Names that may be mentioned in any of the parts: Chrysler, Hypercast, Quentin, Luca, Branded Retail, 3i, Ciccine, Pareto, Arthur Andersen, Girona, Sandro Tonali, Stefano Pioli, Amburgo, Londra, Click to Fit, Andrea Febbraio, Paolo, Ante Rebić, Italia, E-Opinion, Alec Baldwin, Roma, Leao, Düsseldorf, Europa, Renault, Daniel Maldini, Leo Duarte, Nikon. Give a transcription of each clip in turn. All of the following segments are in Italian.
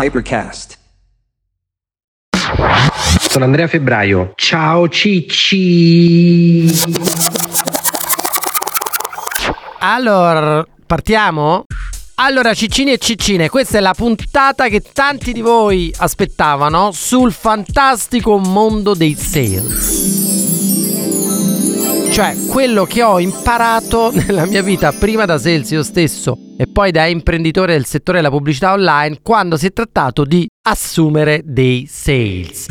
Hypercast. Sono Andrea Febbraio. Ciao Cicci. Allora, partiamo? Allora, Ciccine e Ciccine, questa è la puntata che tanti di voi aspettavano sul fantastico mondo dei sales. Cioè, quello che ho imparato nella mia vita, prima da sales io stesso e poi da imprenditore del settore della pubblicità online, quando si è trattato di assumere dei sales.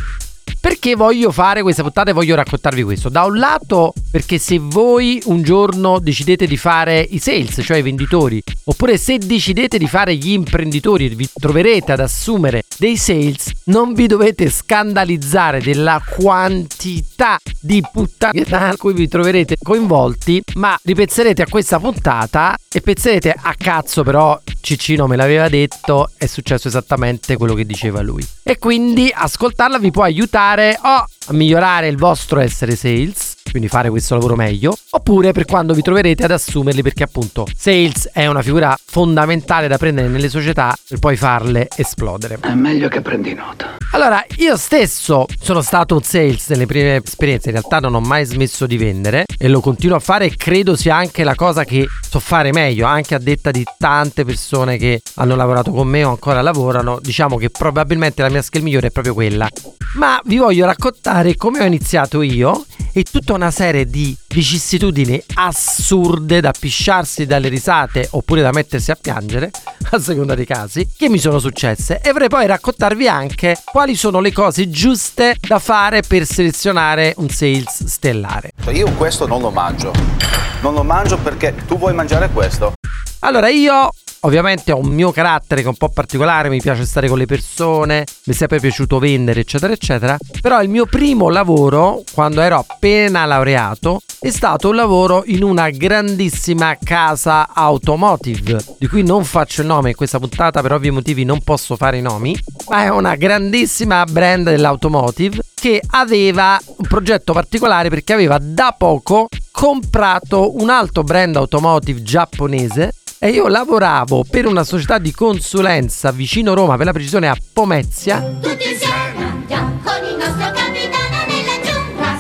Perché voglio fare questa puntata e voglio raccontarvi questo? Da un lato perché se voi un giorno decidete di fare i sales, cioè i venditori, oppure se decidete di fare gli imprenditori, vi troverete ad assumere dei sales, non vi dovete scandalizzare della quantità di puttana in cui vi troverete coinvolti, ma ripenserete a questa puntata e penserete: a cazzo, però Ciccino me l'aveva detto, è successo esattamente quello che diceva lui. E quindi ascoltarla vi può aiutare o a migliorare il vostro essere sales, quindi fare questo lavoro meglio, oppure per quando vi troverete ad assumerli, perché appunto sales è una figura fondamentale da prendere nelle società per poi farle esplodere. È meglio che prendi nota. Allora, io stesso sono stato un sales nelle prime esperienze, in realtà non ho mai smesso di vendere e lo continuo a fare e credo sia anche la cosa che so fare meglio, anche a detta di tante persone che hanno lavorato con me o ancora lavorano. Diciamo che probabilmente la mia skill migliore è proprio quella, ma vi voglio raccontare come ho iniziato io e tutta una serie di vicissitudini assurde, da pisciarsi dalle risate oppure da mettersi a piangere a seconda dei casi, che mi sono successe. E vorrei poi raccontarvi anche quali sono le cose giuste da fare per selezionare un sales stellare. Io questo non lo mangio perché tu vuoi mangiare questo. Allora, io ovviamente ho un mio carattere che è un po' particolare, mi piace stare con le persone, mi è sempre piaciuto vendere, eccetera eccetera. Però il mio primo lavoro, quando ero appena laureato, è stato un lavoro in una grandissima casa automotive, di cui non faccio il nome in questa puntata, per ovvi motivi non posso fare i nomi, ma è una grandissima brand dell'automotive che aveva un progetto particolare perché aveva da poco comprato un altro brand automotive giapponese. E io lavoravo per una società di consulenza vicino Roma, per la precisione a Pomezia. Tutti insieme con il nostro capitano nella giungla,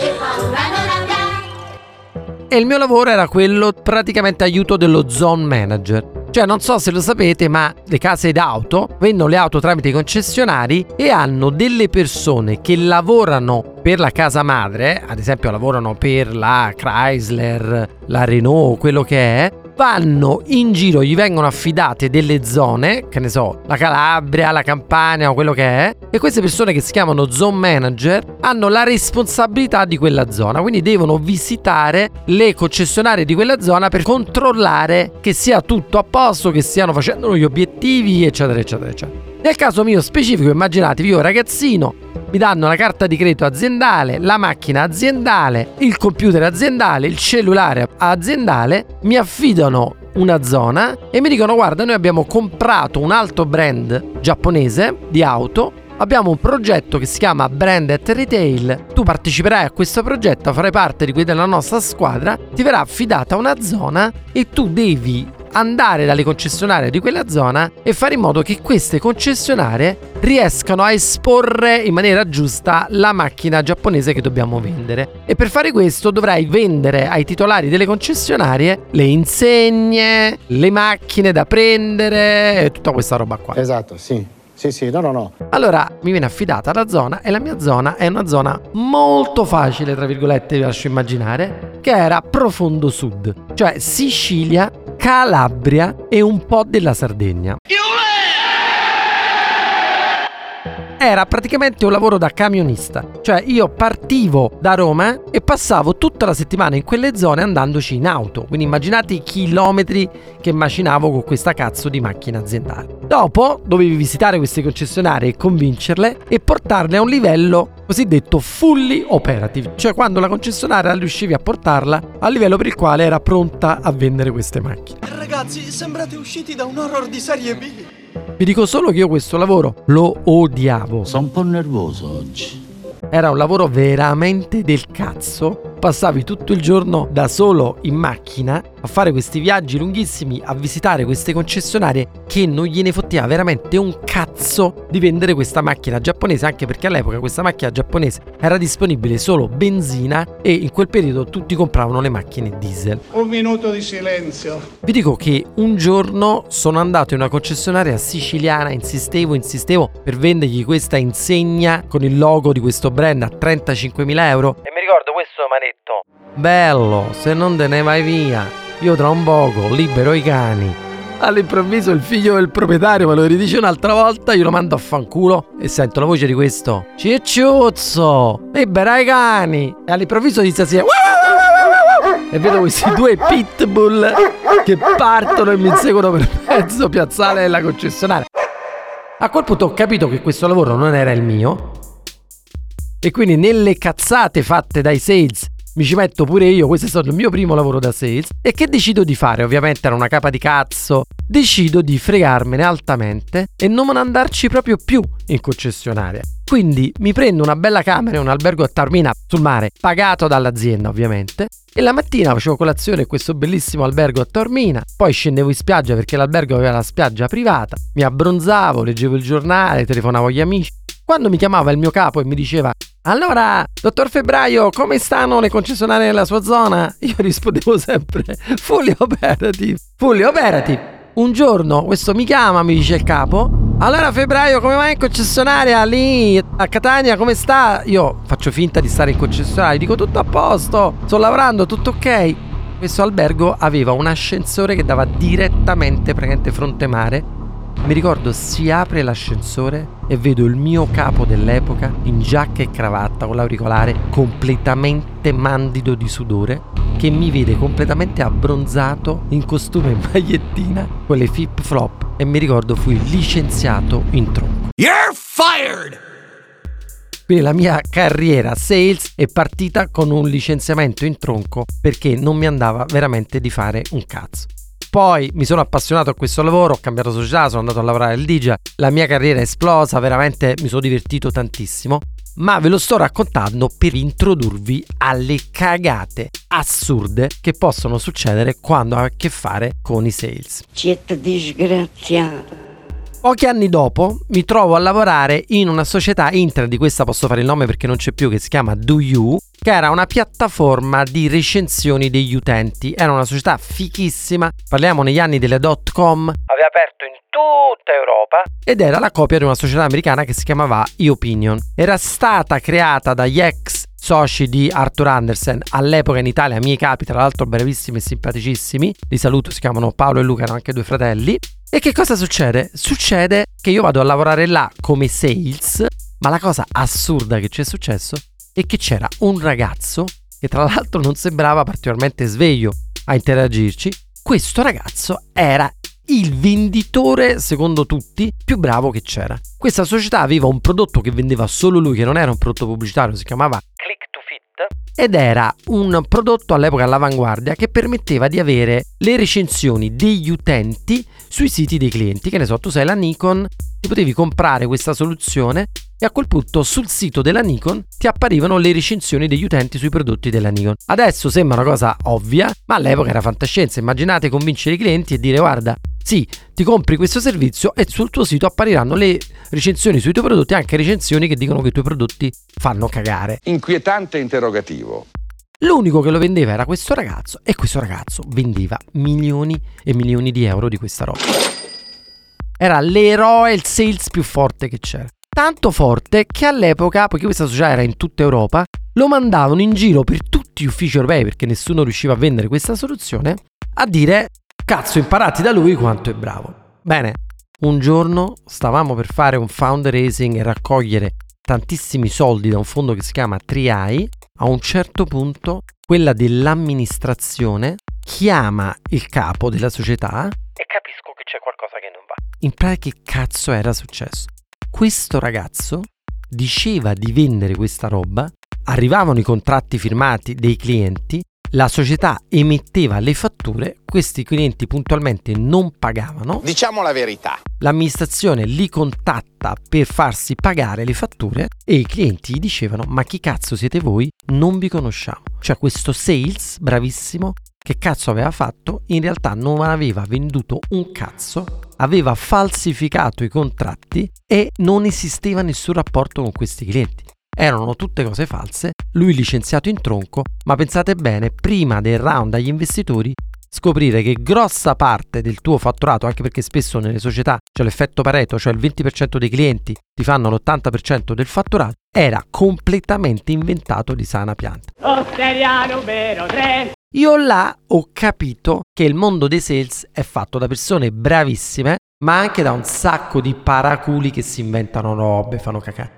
che paura non avrà. E il mio lavoro era quello praticamente aiuto dello zone manager. Cioè, non so se lo sapete, ma le case d'auto vendono le auto tramite i concessionari e hanno delle persone che lavorano per la casa madre, ad esempio lavorano per la Chrysler, la Renault, quello che è. Vanno in giro, gli vengono affidate delle zone, che ne so, la Calabria, la Campania o quello che è, e queste persone, che si chiamano zone manager, hanno la responsabilità di quella zona, quindi devono visitare le concessionarie di quella zona per controllare che sia tutto a posto, che stiano facendo gli obiettivi, eccetera eccetera eccetera. Nel caso mio specifico, immaginatevi io ragazzino, mi danno la carta di credito aziendale, la macchina aziendale, il computer aziendale, il cellulare aziendale, mi affidano una zona e mi dicono: guarda, noi abbiamo comprato un altro brand giapponese di auto, abbiamo un progetto che si chiama Branded Retail, tu parteciperai a questo progetto, farai parte di quella nostra squadra, ti verrà affidata una zona e tu devi andare dalle concessionarie di quella zona e fare in modo che queste concessionarie riescano a esporre in maniera giusta la macchina giapponese che dobbiamo vendere. E per fare questo dovrai vendere ai titolari delle concessionarie le insegne, le macchine da prendere e tutta questa roba qua. Esatto, sì. Sì, no. Allora, mi viene affidata la zona e la mia zona è una zona molto facile, tra virgolette, vi lascio immaginare, che era profondo sud, cioè Sicilia, Calabria e un po' della Sardegna. Era praticamente un lavoro da camionista, cioè io partivo da Roma e passavo tutta la settimana in quelle zone andandoci in auto, quindi immaginate i chilometri che macinavo con questa cazzo di macchina aziendale. Dopo dovevi visitare queste concessionarie e convincerle e portarle a un livello cosiddetto fully operative, cioè quando la concessionaria riuscivi a portarla al livello per il quale era pronta a vendere queste macchine. Ragazzi, sembrate usciti da un horror di serie B. Vi dico solo che io questo lavoro lo odiavo. Sono un po' nervoso oggi. Era un lavoro veramente del cazzo passavi tutto il giorno da solo in macchina a fare questi viaggi lunghissimi, a visitare queste concessionarie che non gliene fotteva veramente un cazzo di vendere questa macchina giapponese, anche perché all'epoca questa macchina giapponese era disponibile solo benzina e in quel periodo tutti compravano le macchine diesel. Un minuto di silenzio. Vi dico che un giorno sono andato in una concessionaria siciliana, insistevo per vendergli questa insegna con il logo di questo brand a 35.000 euro, e mi ricordo questo manetto: bello, se non te ne vai via io tra un poco libero i cani. All'improvviso il figlio del proprietario me lo ridice un'altra volta, io lo mando a fanculo e sento la voce di questo: Cicciuzzo, libera i cani. E all'improvviso inizia così, e vedo questi due pitbull che partono e mi inseguono per mezzo piazzale della concessionaria. A quel punto ho capito che questo lavoro non era il mio, e quindi nelle cazzate fatte dai sales mi ci metto pure io. Questo è stato il mio primo lavoro da sales. E che decido di fare? Ovviamente era una capa di cazzo. Decido di fregarmene altamente e non andarci proprio più in concessionaria. Quindi mi prendo una bella camera in un albergo a Taormina sul mare, pagato dall'azienda ovviamente, e la mattina facevo colazione in questo bellissimo albergo a Taormina, poi scendevo in spiaggia perché l'albergo aveva la spiaggia privata, mi abbronzavo, leggevo il giornale, telefonavo agli amici. Quando mi chiamava il mio capo e mi diceva: allora, dottor Febbraio, come stanno le concessionarie nella sua zona? Io rispondevo sempre: fully operative, fully operative. Un giorno questo mi chiama, mi dice il capo: allora Febbraio, come vai in concessionaria lì a Catania, come sta? Io faccio finta di stare in concessionaria, dico: tutto a posto, sto lavorando, tutto ok. Questo albergo aveva un ascensore che dava direttamente praticamente fronte mare. Mi ricordo, si apre l'ascensore e vedo il mio capo dell'epoca in giacca e cravatta con l'auricolare, completamente mandido di sudore, che mi vede completamente abbronzato in costume e magliettina con le flip flop, e mi ricordo fui licenziato in tronco. You're fired! Quindi la mia carriera sales è partita con un licenziamento in tronco perché non mi andava veramente di fare un cazzo. Poi mi sono appassionato a questo lavoro, ho cambiato società, sono andato a lavorare al DJ, la mia carriera è esplosa, veramente mi sono divertito tantissimo, ma ve lo sto raccontando per introdurvi alle cagate assurde che possono succedere quando ha a che fare con i sales. Cietta disgraziato. Pochi anni dopo mi trovo a lavorare in una società internet, di questa posso fare il nome perché non c'è più, che si chiama Do You, che era una piattaforma di recensioni degli utenti. Era una società fichissima, parliamo negli anni delle .com, aveva aperto in tutta Europa ed era la copia di una società americana che si chiamava E-Opinion. Era stata creata dagli ex soci di Arthur Andersen, all'epoca in Italia miei capi, tra l'altro bravissimi e simpaticissimi, li saluto, si chiamano Paolo e Luca, erano anche due fratelli. E che cosa succede? Succede che io vado a lavorare là come sales, ma la cosa assurda che ci è successo è che c'era un ragazzo che tra l'altro non sembrava particolarmente sveglio a interagirci. Questo ragazzo era il venditore, secondo tutti, più bravo che c'era. Questa società aveva un prodotto che vendeva solo lui, che non era un prodotto pubblicitario, si chiamava Click to Fit, ed era un prodotto all'epoca all'avanguardia che permetteva di avere le recensioni degli utenti sui siti dei clienti. Che ne so, tu sei la Nikon, ti potevi comprare questa soluzione e a quel punto sul sito della Nikon ti apparivano le recensioni degli utenti sui prodotti della Nikon. Adesso sembra una cosa ovvia, ma all'epoca era fantascienza. Immaginate convincere i clienti e dire: guarda, sì, ti compri questo servizio e sul tuo sito appariranno le recensioni sui tuoi prodotti, anche recensioni che dicono che i tuoi prodotti fanno cagare. Inquietante interrogativo. L'unico che lo vendeva era questo ragazzo, e questo ragazzo vendeva milioni e milioni di euro di questa roba. Era l'eroe, il sales più forte che c'era. Tanto forte che all'epoca, poiché questa società era in tutta Europa, lo mandavano in giro per tutti gli uffici europei, perché nessuno riusciva a vendere questa soluzione, a dire: cazzo, imparati da lui quanto è bravo. Bene, un giorno stavamo per fare un fundraising e raccogliere tantissimi soldi da un fondo che si chiama 3i. A un certo punto quella dell'amministrazione chiama il capo della società e capisco che c'è qualcosa che non va. In pratica, che cazzo era successo? Questo ragazzo diceva di vendere questa roba, arrivavano i contratti firmati dei clienti, la società emetteva le fatture, questi clienti puntualmente non pagavano. Diciamo la verità. L'amministrazione li contatta per farsi pagare le fatture e i clienti gli dicevano: ma chi cazzo siete voi? Non vi conosciamo. Cioè questo sales bravissimo, che cazzo aveva fatto? In realtà non aveva venduto un cazzo, aveva falsificato i contratti e non esisteva nessun rapporto con questi clienti. Erano tutte cose false, lui licenziato in tronco, ma pensate bene, prima del round agli investitori, scoprire che grossa parte del tuo fatturato, anche perché spesso nelle società c'è l'effetto Pareto, cioè il 20% dei clienti ti fanno l'80% del fatturato, era completamente inventato di sana pianta. Osteria numero 3. Io là ho capito che il mondo dei sales è fatto da persone bravissime, ma anche da un sacco di paraculi che si inventano robe, fanno cacà.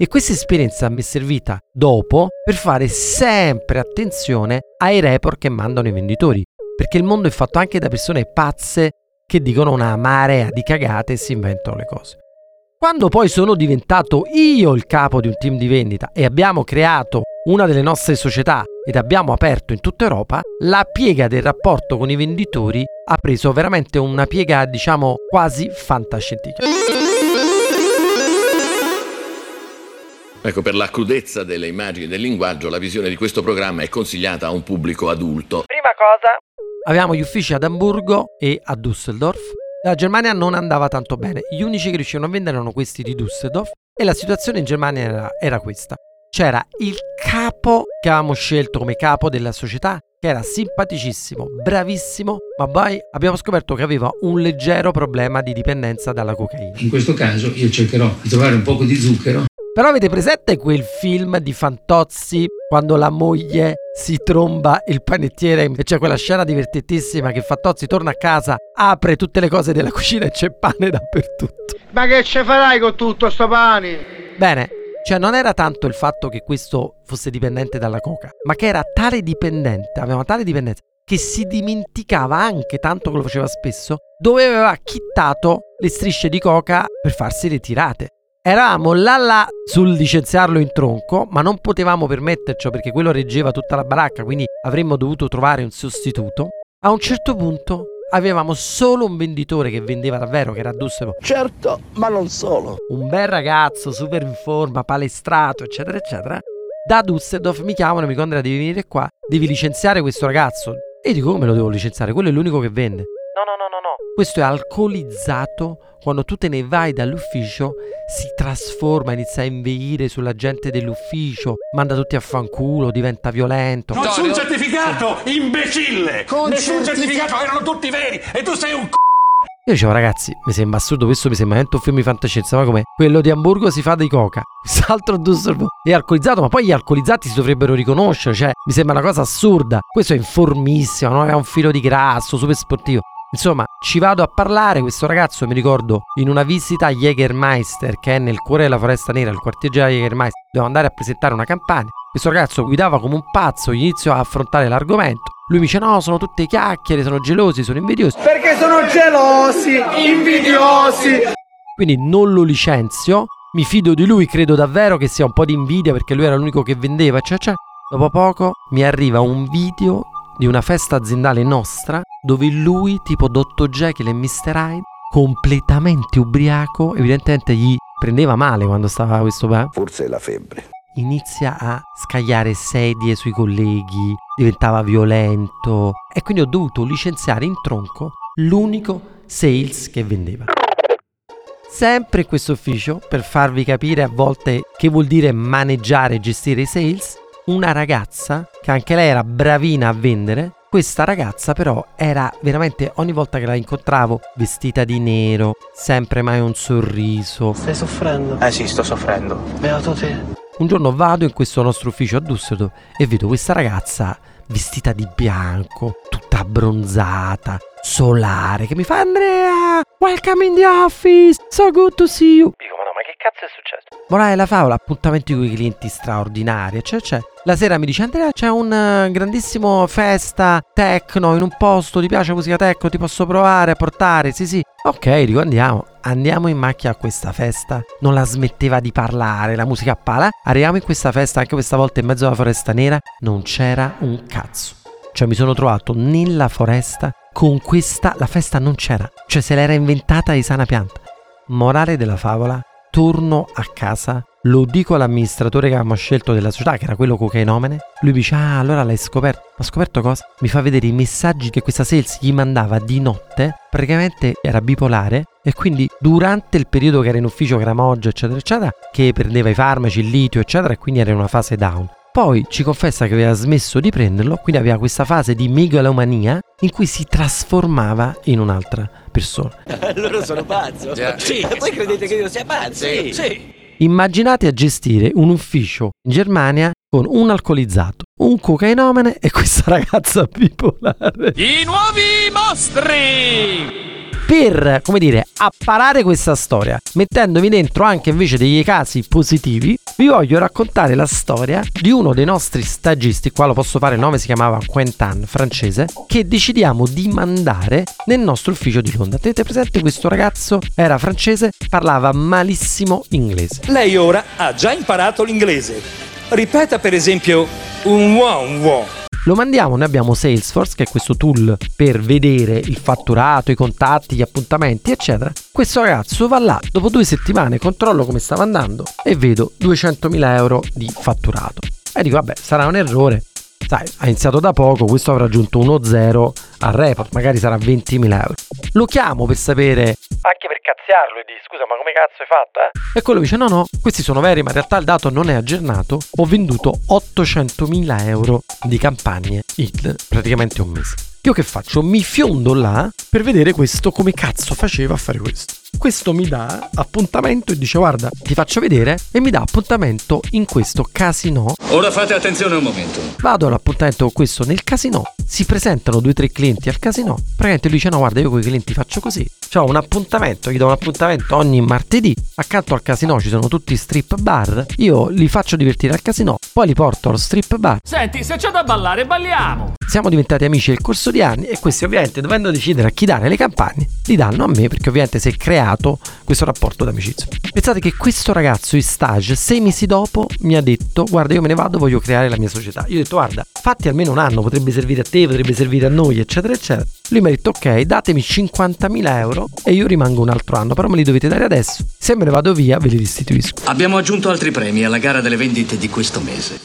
E questa esperienza mi è servita dopo per fare sempre attenzione ai report che mandano i venditori, perché il mondo è fatto anche da persone pazze che dicono una marea di cagate e si inventano le cose. Quando poi sono diventato io il capo di un team di vendita e abbiamo creato una delle nostre società ed abbiamo aperto in tutta Europa, la piega del rapporto con i venditori ha preso veramente una piega, diciamo, quasi fantascientifica. Ecco, per la crudezza delle immagini e del linguaggio, la visione di questo programma è consigliata a un pubblico adulto. Prima cosa, avevamo gli uffici ad Amburgo e a Düsseldorf. La Germania non andava tanto bene, gli unici che riuscivano a vendere erano questi di Düsseldorf e la situazione in Germania era questa. C'era il capo che avevamo scelto come capo della società, che era simpaticissimo, bravissimo, ma poi abbiamo scoperto che aveva un leggero problema di dipendenza dalla cocaina. In questo caso io cercherò di trovare un poco di zucchero. Però avete presente quel film di Fantozzi quando la moglie si tromba il panettiere e c'è quella scena divertentissima che Fantozzi torna a casa, apre tutte le cose della cucina e c'è pane dappertutto. Ma che ce farai con tutto sto pane? Bene, cioè non era tanto il fatto che questo fosse dipendente dalla coca, ma che era tale dipendente, aveva tale dipendenza che si dimenticava anche, tanto che lo faceva spesso, dove aveva chittato le strisce di coca per farsi le tirate. Eravamo là sul licenziarlo in tronco, ma non potevamo permetterci perché quello reggeva tutta la baracca, quindi avremmo dovuto trovare un sostituto. A un certo punto avevamo solo un venditore che vendeva davvero, che era Dussero. Certo, ma non solo. Un bel ragazzo, super in forma, palestrato, eccetera, eccetera. Da Düsseldorf mi chiamano e mi dicono: Andrea, devi venire qua, devi licenziare questo ragazzo. E dico: come lo devo licenziare? Quello è l'unico che vende. No. Questo è alcolizzato, quando tu te ne vai dall'ufficio si trasforma, inizia a inveire sulla gente dell'ufficio, manda tutti a fanculo, diventa violento. Nessun certificato, imbecille! Nessun certificato, erano tutti veri e tu sei un c***o! Io dicevo: ragazzi, mi sembra assurdo, questo mi sembra un film di fantascienza, ma com'è? Quello di Amburgo si fa di coca, quest'altro è alcolizzato, ma poi gli alcolizzati si dovrebbero riconoscere, cioè mi sembra una cosa assurda. Questo è in formissima, non aveva un filo di grasso, super sportivo. Insomma, ci vado a parlare, questo ragazzo, mi ricordo, in una visita a Jägermeister, che è nel cuore della Foresta Nera, il quartiere di Jägermeister, dovevo andare a presentare una campagna. Questo ragazzo guidava come un pazzo, gli inizio a affrontare l'argomento. Lui mi dice: no, sono tutte chiacchiere, sono gelosi, sono invidiosi. Perché sono gelosi, invidiosi. Quindi non lo licenzio, mi fido di lui, credo davvero che sia un po' di invidia perché lui era l'unico che vendeva, cioè. Dopo poco mi arriva un video di una festa aziendale nostra dove lui, tipo Dr. Jekyll e Mr. Hyde, completamente ubriaco, evidentemente gli prendeva male quando stava questo qua. Forse è la febbre. Inizia a scagliare sedie sui colleghi, diventava violento e quindi ho dovuto licenziare in tronco l'unico sales che vendeva. Sempre in questo ufficio, per farvi capire a volte che vuol dire maneggiare e gestire i sales, una ragazza, che anche lei era bravina a vendere, questa ragazza però era veramente, ogni volta che la incontravo, vestita di nero, sempre mai un sorriso. Stai soffrendo? Sì, sto soffrendo. Beato te. Un giorno vado in questo nostro ufficio a Düsseldorf e vedo questa ragazza vestita di bianco, tutta abbronzata, solare, che mi fa: Andrea, welcome in the office, so good to see you. Dico: ma no, ma ma che cazzo è successo? Morale della favola, appuntamenti con i clienti straordinari, eccetera. La sera mi dice: Andrea, c'è un grandissimo festa techno in un posto, ti piace musica techno, ti posso provare a portare? Sì. Ok, dico andiamo in macchina a questa festa. Non la smetteva di parlare, la musica a pala. Arriviamo in questa festa, anche questa volta in mezzo alla foresta nera, non c'era un cazzo. Cioè mi sono trovato nella foresta con questa, la festa non c'era. Cioè se l'era inventata di sana pianta. Morale della favola, torno a casa, lo dico all'amministratore che avevamo scelto della società, che era quello cocainomane. Lui dice: ah, allora l'hai scoperto. Ma scoperto cosa? Mi fa vedere i messaggi che questa sales gli mandava di notte. Praticamente era bipolare e quindi durante il periodo che era in ufficio, che era moggia, eccetera, eccetera, che prendeva i farmaci, il litio, eccetera, e quindi era in una fase down. Poi ci confessa che aveva smesso di prenderlo, quindi aveva questa fase di megalomania in cui si trasformava in un'altra persona. Allora sono pazzo? Già. Sì, e poi credete che io sia pazzo? Sì. Immaginate a gestire un ufficio in Germania con un alcolizzato, un cocainomane e questa ragazza bipolare. I nuovi mostri! Per, come dire, apparare questa storia, mettendomi dentro anche invece degli casi positivi, vi voglio raccontare la storia di uno dei nostri stagisti, qua lo posso fare il nome, si chiamava Quentin, francese, che decidiamo di mandare nel nostro ufficio di Londra. Tenete presente, questo ragazzo era francese, parlava malissimo inglese. Lei ora ha già imparato l'inglese. Ripeta per esempio un wow. Lo mandiamo, noi abbiamo Salesforce, che è questo tool per vedere il fatturato, i contatti, gli appuntamenti, eccetera. Questo ragazzo va là, dopo 2 settimane controllo come stava andando e vedo 200.000 euro di fatturato. E dico, vabbè, sarà un errore. Sai, ha iniziato da poco, questo avrà aggiunto uno 0 al report, magari sarà 20.000 euro. Lo chiamo per sapere... anche per cazziarlo e dici, scusa, ma come cazzo hai fatto, eh? E quello dice, no, questi sono veri, ma in realtà il dato non è aggiornato. Ho venduto 800.000 euro di campagne in praticamente un mese. Io che faccio? Mi fiondo là per vedere questo come cazzo faceva a fare questo. Questo mi dà appuntamento e dice, guarda, ti faccio vedere, e mi dà appuntamento in questo casino. Ora fate attenzione un momento. Vado all'appuntamento con questo nel casino, si presentano 2 o 3 clienti al casino, praticamente lui dice, no guarda, io con i clienti faccio così, c'ho un appuntamento, gli do un appuntamento ogni martedì, accanto al casino ci sono tutti strip bar, io li faccio divertire al casino, poi li porto allo strip bar. Senti, se c'è da ballare, balliamo. Siamo diventati amici nel corso di anni e questi ovviamente, dovendo decidere a chi dare le campagne, li danno a me, perché ovviamente si è creato questo rapporto d'amicizia. Pensate che questo ragazzo in stage 6 mesi dopo mi ha detto, guarda, io me ne vado, voglio creare la mia società. Io ho detto, guarda, fatti almeno un anno, potrebbe servire a te, potrebbe servire a noi, eccetera eccetera. Lui mi ha detto, ok, datemi 50.000 euro e io rimango un altro anno, però me li dovete dare adesso, se me ne vado via ve li restituisco. Abbiamo aggiunto altri premi alla gara delle vendite di questo mese.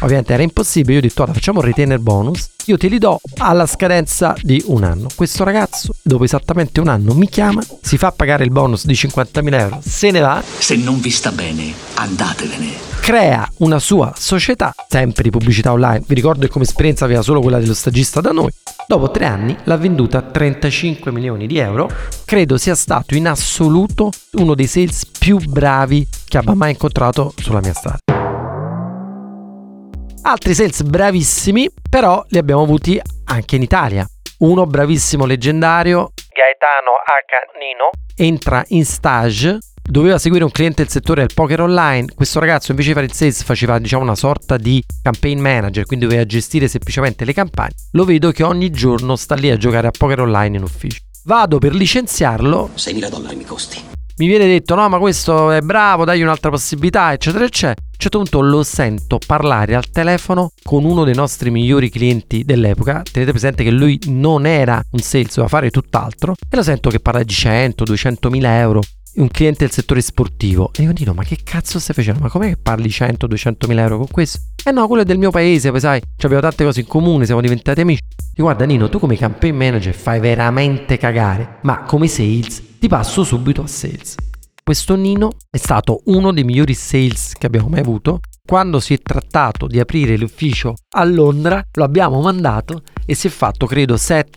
Ovviamente era impossibile, io ho detto, allora facciamo un retainer bonus, io te li do alla scadenza di un anno. Questo ragazzo dopo esattamente un anno mi chiama, si fa pagare il bonus di 50.000 euro, se ne va. Se non vi sta bene, andatevene. Crea una sua società, sempre di pubblicità online, vi ricordo che come esperienza aveva solo quella dello stagista da noi. Dopo 3 anni l'ha venduta a 35 milioni di euro, credo sia stato in assoluto uno dei sales più bravi che abbia mai incontrato sulla mia strada. Altri sales bravissimi, però li abbiamo avuti anche in Italia. Uno bravissimo, leggendario, Gaetano H. Nino, entra in stage, doveva seguire un cliente del settore del poker online. Questo ragazzo invece di fare il sales faceva, diciamo, una sorta di campaign manager, quindi doveva gestire semplicemente le campagne. Lo vedo che ogni giorno sta lì a giocare a poker online in ufficio. Vado per licenziarlo. $6.000 mi costi. Mi viene detto, no ma questo è bravo, dagli un'altra possibilità, eccetera eccetera. A un certo punto lo sento parlare al telefono con uno dei nostri migliori clienti dell'epoca. Tenete presente che lui non era un sales, doveva fare tutt'altro, e lo sento che parla di 100-200.000 euro, un cliente del settore sportivo. E io dico, ma che cazzo stai facendo? Ma com'è che parli 100-200.000 euro con questo? Eh no, quello è del mio paese, poi sai, abbiamo tante cose in comune, siamo diventati amici. Dico, guarda Nino, tu come campaign manager fai veramente cagare, ma come sales ti passo subito a sales. Questo Nino è stato uno dei migliori sales che abbiamo mai avuto. Quando si è trattato di aprire l'ufficio a Londra, lo abbiamo mandato e si è fatto, credo, 7-8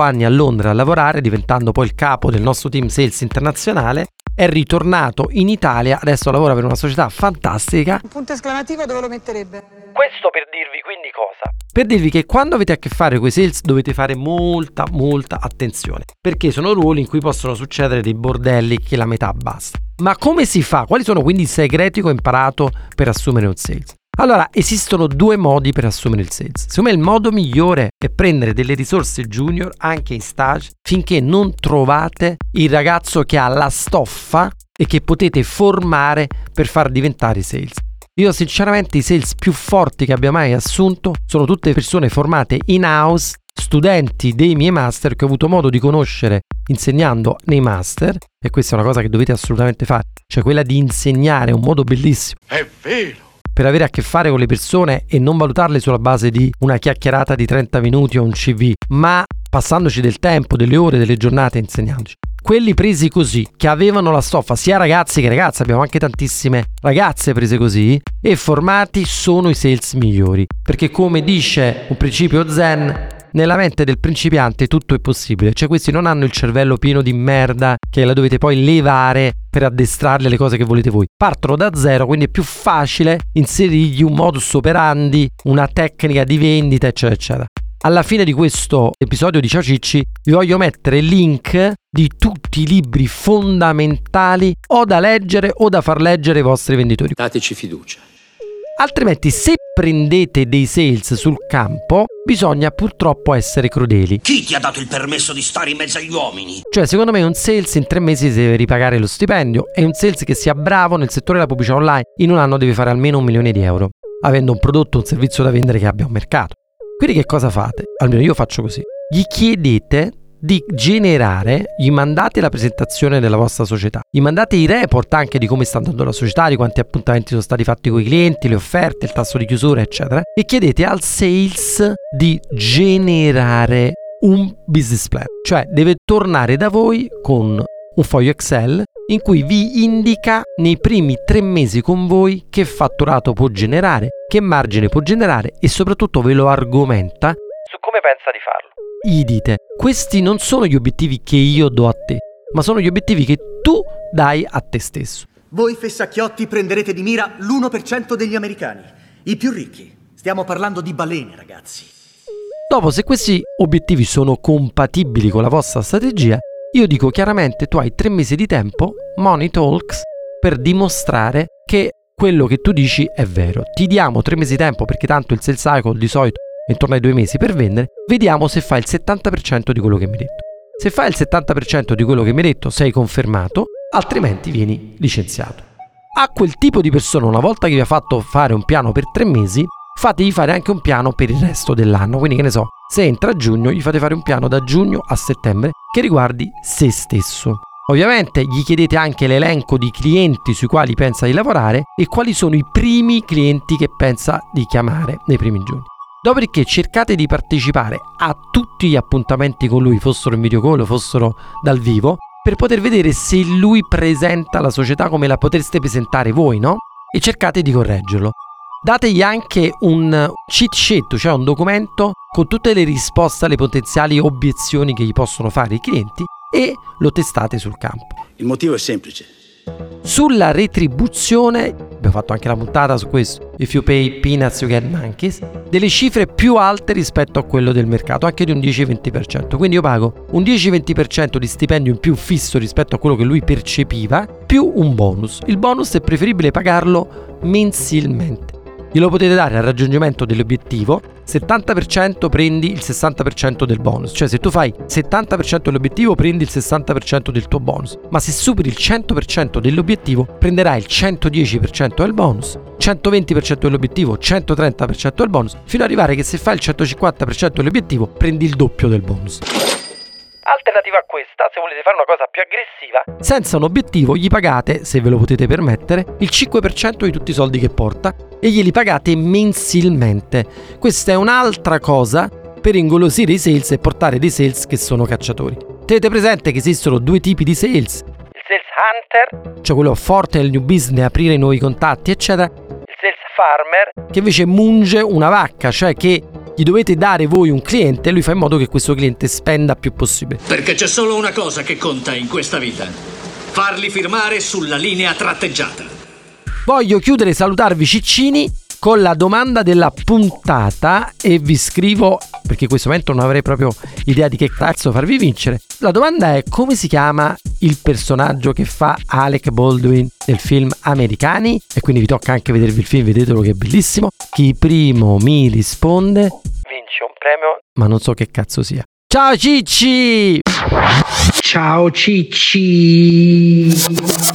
anni a Londra a lavorare, diventando poi il capo del nostro team sales internazionale. è ritornato in Italia, adesso lavora per una società fantastica. Un punto esclamativo dove lo metterebbe? Questo per dirvi quindi cosa? Per dirvi che quando avete a che fare con i sales dovete fare molta attenzione, perché sono ruoli in cui possono succedere dei bordelli che la metà basta. Ma come si fa? Quali sono quindi i segreti che ho imparato per assumere un sales? Allora, esistono due modi per assumere il sales. Secondo me il modo migliore è prendere delle risorse junior anche in stage finché non trovate il ragazzo che ha la stoffa e che potete formare per far diventare sales. Io sinceramente i sales più forti che abbia mai assunto sono tutte persone formate in house, studenti dei miei master che ho avuto modo di conoscere insegnando nei master, e questa è una cosa che dovete assolutamente fare, cioè quella di insegnare, è un modo bellissimo. È vero! Per avere a che fare con le persone e non valutarle sulla base di una chiacchierata di 30 minuti o un CV, ma passandoci del tempo, delle ore, delle giornate insegnandoci. Quelli presi così, che avevano la stoffa, sia ragazzi che ragazze, abbiamo anche tantissime ragazze prese così, e formati, sono i sales migliori. Perché come dice un principio zen, nella mente del principiante tutto è possibile. Cioè questi non hanno il cervello pieno di merda che la dovete poi levare per addestrarle le cose che volete voi. Partono da zero, quindi è più facile inserirgli un modus operandi, una tecnica di vendita, eccetera, eccetera. Alla fine di questo episodio di Ciao Cicci vi voglio mettere link di tutti i libri fondamentali o da leggere o da far leggere ai vostri venditori. Dateci fiducia. Altrimenti, se prendete dei sales sul campo, bisogna purtroppo essere crudeli. Chi ti ha dato il permesso di stare in mezzo agli uomini? Cioè, secondo me un sales in 3 mesi si deve ripagare lo stipendio, e un sales che sia bravo nel settore della pubblicità online in un anno deve fare almeno 1 milione di euro, avendo un prodotto o un servizio da vendere che abbia un mercato. Quindi che cosa fate? Almeno io faccio così. Gli chiedete di generare, gli mandate la presentazione della vostra società, gli mandate i report anche di come sta andando la società, di quanti appuntamenti sono stati fatti con i clienti, le offerte, il tasso di chiusura, eccetera, e chiedete al sales di generare un business plan. Cioè deve tornare da voi con un foglio Excel in cui vi indica nei primi 3 mesi con voi che fatturato può generare, che margine può generare, e soprattutto ve lo argomenta su come pensa di farlo. Gli dite: questi non sono gli obiettivi che io do a te, ma sono gli obiettivi che tu dai a te stesso. Voi fessacchiotti prenderete di mira l'1% degli americani, i più ricchi. Stiamo parlando di balene, ragazzi. Dopo, se questi obiettivi sono compatibili con la vostra strategia, io dico chiaramente: tu hai 3 mesi di tempo, money talks, per dimostrare che quello che tu dici è vero. Ti diamo 3 mesi di tempo, perché tanto il sales cycle di solito è intorno ai 2 mesi per vendere. Vediamo se fai il 70% di quello che mi hai detto. Se fai il 70% di quello che mi hai detto, sei confermato, altrimenti vieni licenziato. A quel tipo di persona, una volta che vi ha fatto fare un piano per 3 mesi, fategli fare anche un piano per il resto dell'anno. Quindi, che ne so, se entra a giugno, gli fate fare un piano da giugno a settembre che riguardi se stesso. Ovviamente gli chiedete anche l'elenco di clienti sui quali pensa di lavorare e quali sono i primi clienti che pensa di chiamare nei primi giorni. Dopodiché cercate di partecipare a tutti gli appuntamenti con lui, fossero in video call o fossero dal vivo, per poter vedere se lui presenta la società come la potreste presentare voi, no? E cercate di correggerlo. Dategli anche un cheat sheet, cioè un documento con tutte le risposte alle potenziali obiezioni che gli possono fare i clienti, e lo testate sul campo. Il motivo è semplice. Sulla retribuzione, abbiamo fatto anche la puntata su questo, if you pay peanuts you get monkeys, delle cifre più alte rispetto a quello del mercato, anche di un 10-20%. Quindi io pago un 10-20% di stipendio in più fisso rispetto a quello che lui percepiva, più un bonus. Il bonus è preferibile pagarlo mensilmente. Glielo potete dare al raggiungimento dell'obiettivo. 70% prendi il 60% del bonus. Cioè se tu fai 70% dell'obiettivo prendi il 60% del tuo bonus. Ma se superi il 100% dell'obiettivo prenderai il 110% del bonus, 120% dell'obiettivo, 130% del bonus, fino ad arrivare che se fai il 150% dell'obiettivo prendi il doppio del bonus. Alternativa a questa, se volete fare una cosa più aggressiva, senza un obiettivo gli pagate, se ve lo potete permettere, il 5% di tutti i soldi che porta e glieli pagate mensilmente. Questa è un'altra cosa per ingolosire i sales e portare dei sales che sono cacciatori. Tenete presente che esistono 2 tipi di sales: il sales hunter, cioè quello forte nel new business, aprire nuovi contatti, eccetera; il sales farmer, che invece munge una vacca, cioè che gli dovete dare voi un cliente e lui fa in modo che questo cliente spenda più possibile. Perché c'è solo una cosa che conta in questa vita: farli firmare sulla linea tratteggiata. Voglio chiudere e salutarvi, Ciccini, con la domanda della puntata, e vi scrivo perché in questo momento non avrei proprio idea di che cazzo farvi vincere. La domanda è: come si chiama il personaggio che fa Alec Baldwin nel film Americani? E quindi vi tocca anche vedervi il film, vedetelo che è bellissimo. Chi primo mi risponde vince un premio, ma non so che cazzo sia. Ciao Cicci! Ciao Cicci!